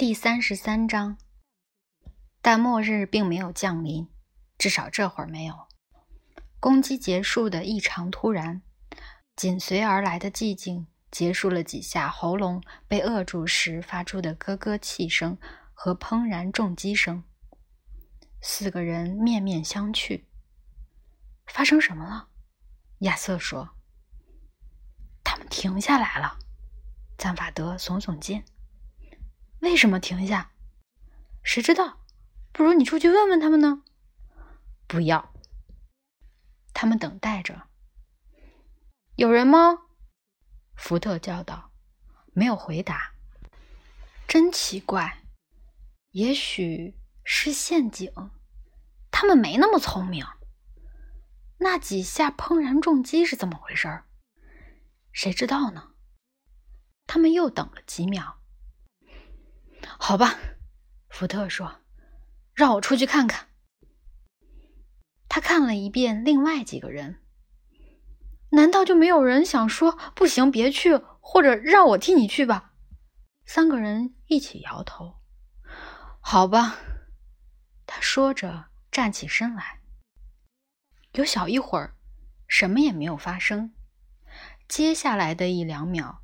第33章，但末日并没有降临，至少这会儿没有。攻击结束的异常突然，紧随而来的寂静结束了几下喉咙被扼住时发出的咯咯气声和砰然重击声。四个人面面相觑。发生什么了？亚瑟说。他们停下来了。赞法德耸耸肩。为什么停下？谁知道？不如你出去问问他们呢。不要。他们等待着。有人吗？福特叫道。没有回答。真奇怪。也许是陷阱。他们没那么聪明。那几下砰然重击是怎么回事？谁知道呢？他们又等了几秒。好吧，福特说，让我出去看看。他看了一遍另外几个人。难道就没有人想说不行别去，或者让我替你去吧？三个人一起摇头。好吧，他说着站起身来。有小一会儿什么也没有发生，接下来的一两秒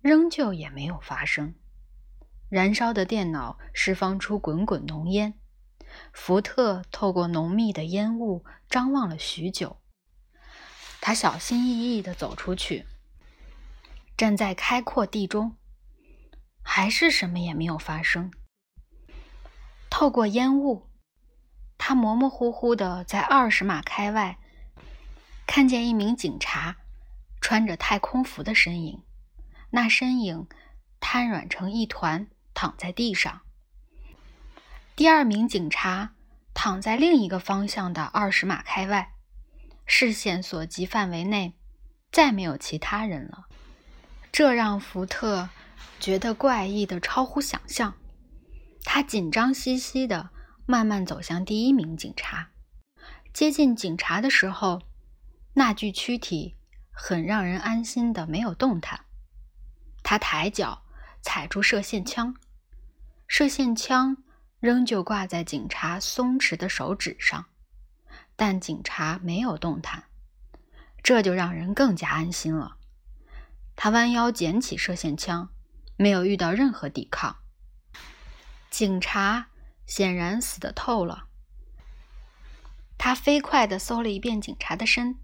仍旧也没有发生。燃烧的电脑释放出滚滚浓烟，福特透过浓密的烟雾张望了许久。他小心翼翼地走出去，站在开阔地中，还是什么也没有发生。透过烟雾，他模模糊糊地在20码开外，看见一名警察穿着太空服的身影，那身影瘫软成一团躺在地上。第二名警察躺在另一个方向的20码开外，视线所及范围内再没有其他人了。这让福特觉得怪异的超乎想象。他紧张兮兮的慢慢走向第一名警察。接近警察的时候，那具躯体很让人安心的没有动弹。他抬脚踩住射线枪，射线枪仍旧挂在警察松弛的手指上，但警察没有动弹，这就让人更加安心了。他弯腰捡起射线枪，没有遇到任何抵抗。警察显然死得透了。他飞快地搜了一遍警察的身，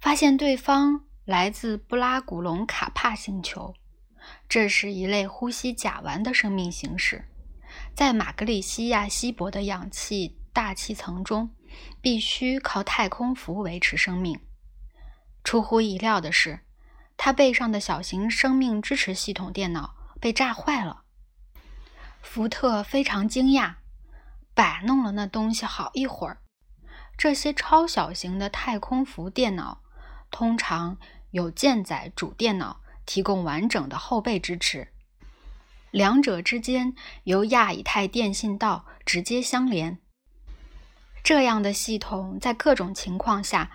发现对方来自布拉古隆卡帕星球。这是一类呼吸甲烷的生命形式，在马格里西亚稀薄的氧气大气层中，必须靠太空服维持生命。出乎意料的是，他背上的小型生命支持系统电脑被炸坏了。福特非常惊讶，摆弄了那东西好一会儿。这些超小型的太空服电脑通常有舰载主电脑提供完整的后备支持，两者之间由亚以太电信道直接相连。这样的系统在各种情况下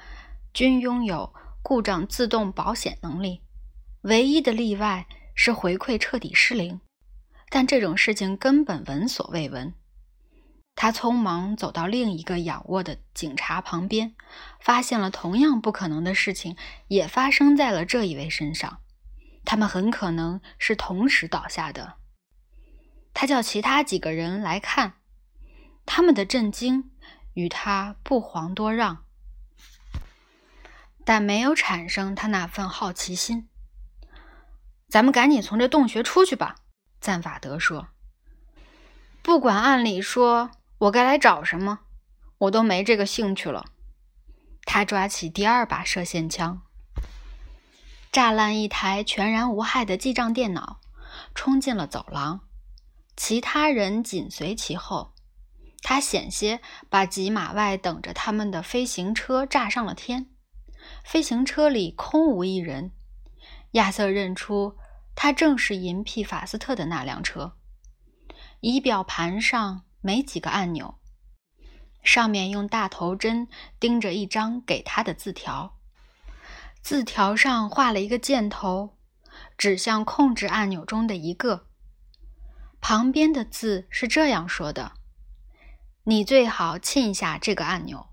均拥有故障自动保险能力，唯一的例外是回馈彻底失灵，但这种事情根本闻所未闻。他匆忙走到另一个仰卧的警察旁边，发现了同样不可能的事情也发生在了这一位身上。他们很可能是同时倒下的。他叫其他几个人来看，他们的震惊与他不遑多让，但没有产生他那份好奇心。咱们赶紧从这洞穴出去吧，赞法德说。不管按理说我该来找什么，我都没这个兴趣了。他抓起第二把射线枪，炸烂一台全然无害的记账电脑，冲进了走廊，其他人紧随其后。他险些把几码外等着他们的飞行车炸上了天。飞行车里空无一人，亚瑟认出他正是银皮法斯特的那辆车。仪表盘上没几个按钮，上面用大头针钉着一张给他的字条。字条上画了一个箭头，指向控制按钮中的一个。旁边的字是这样说的：“你最好亲一下这个按钮。”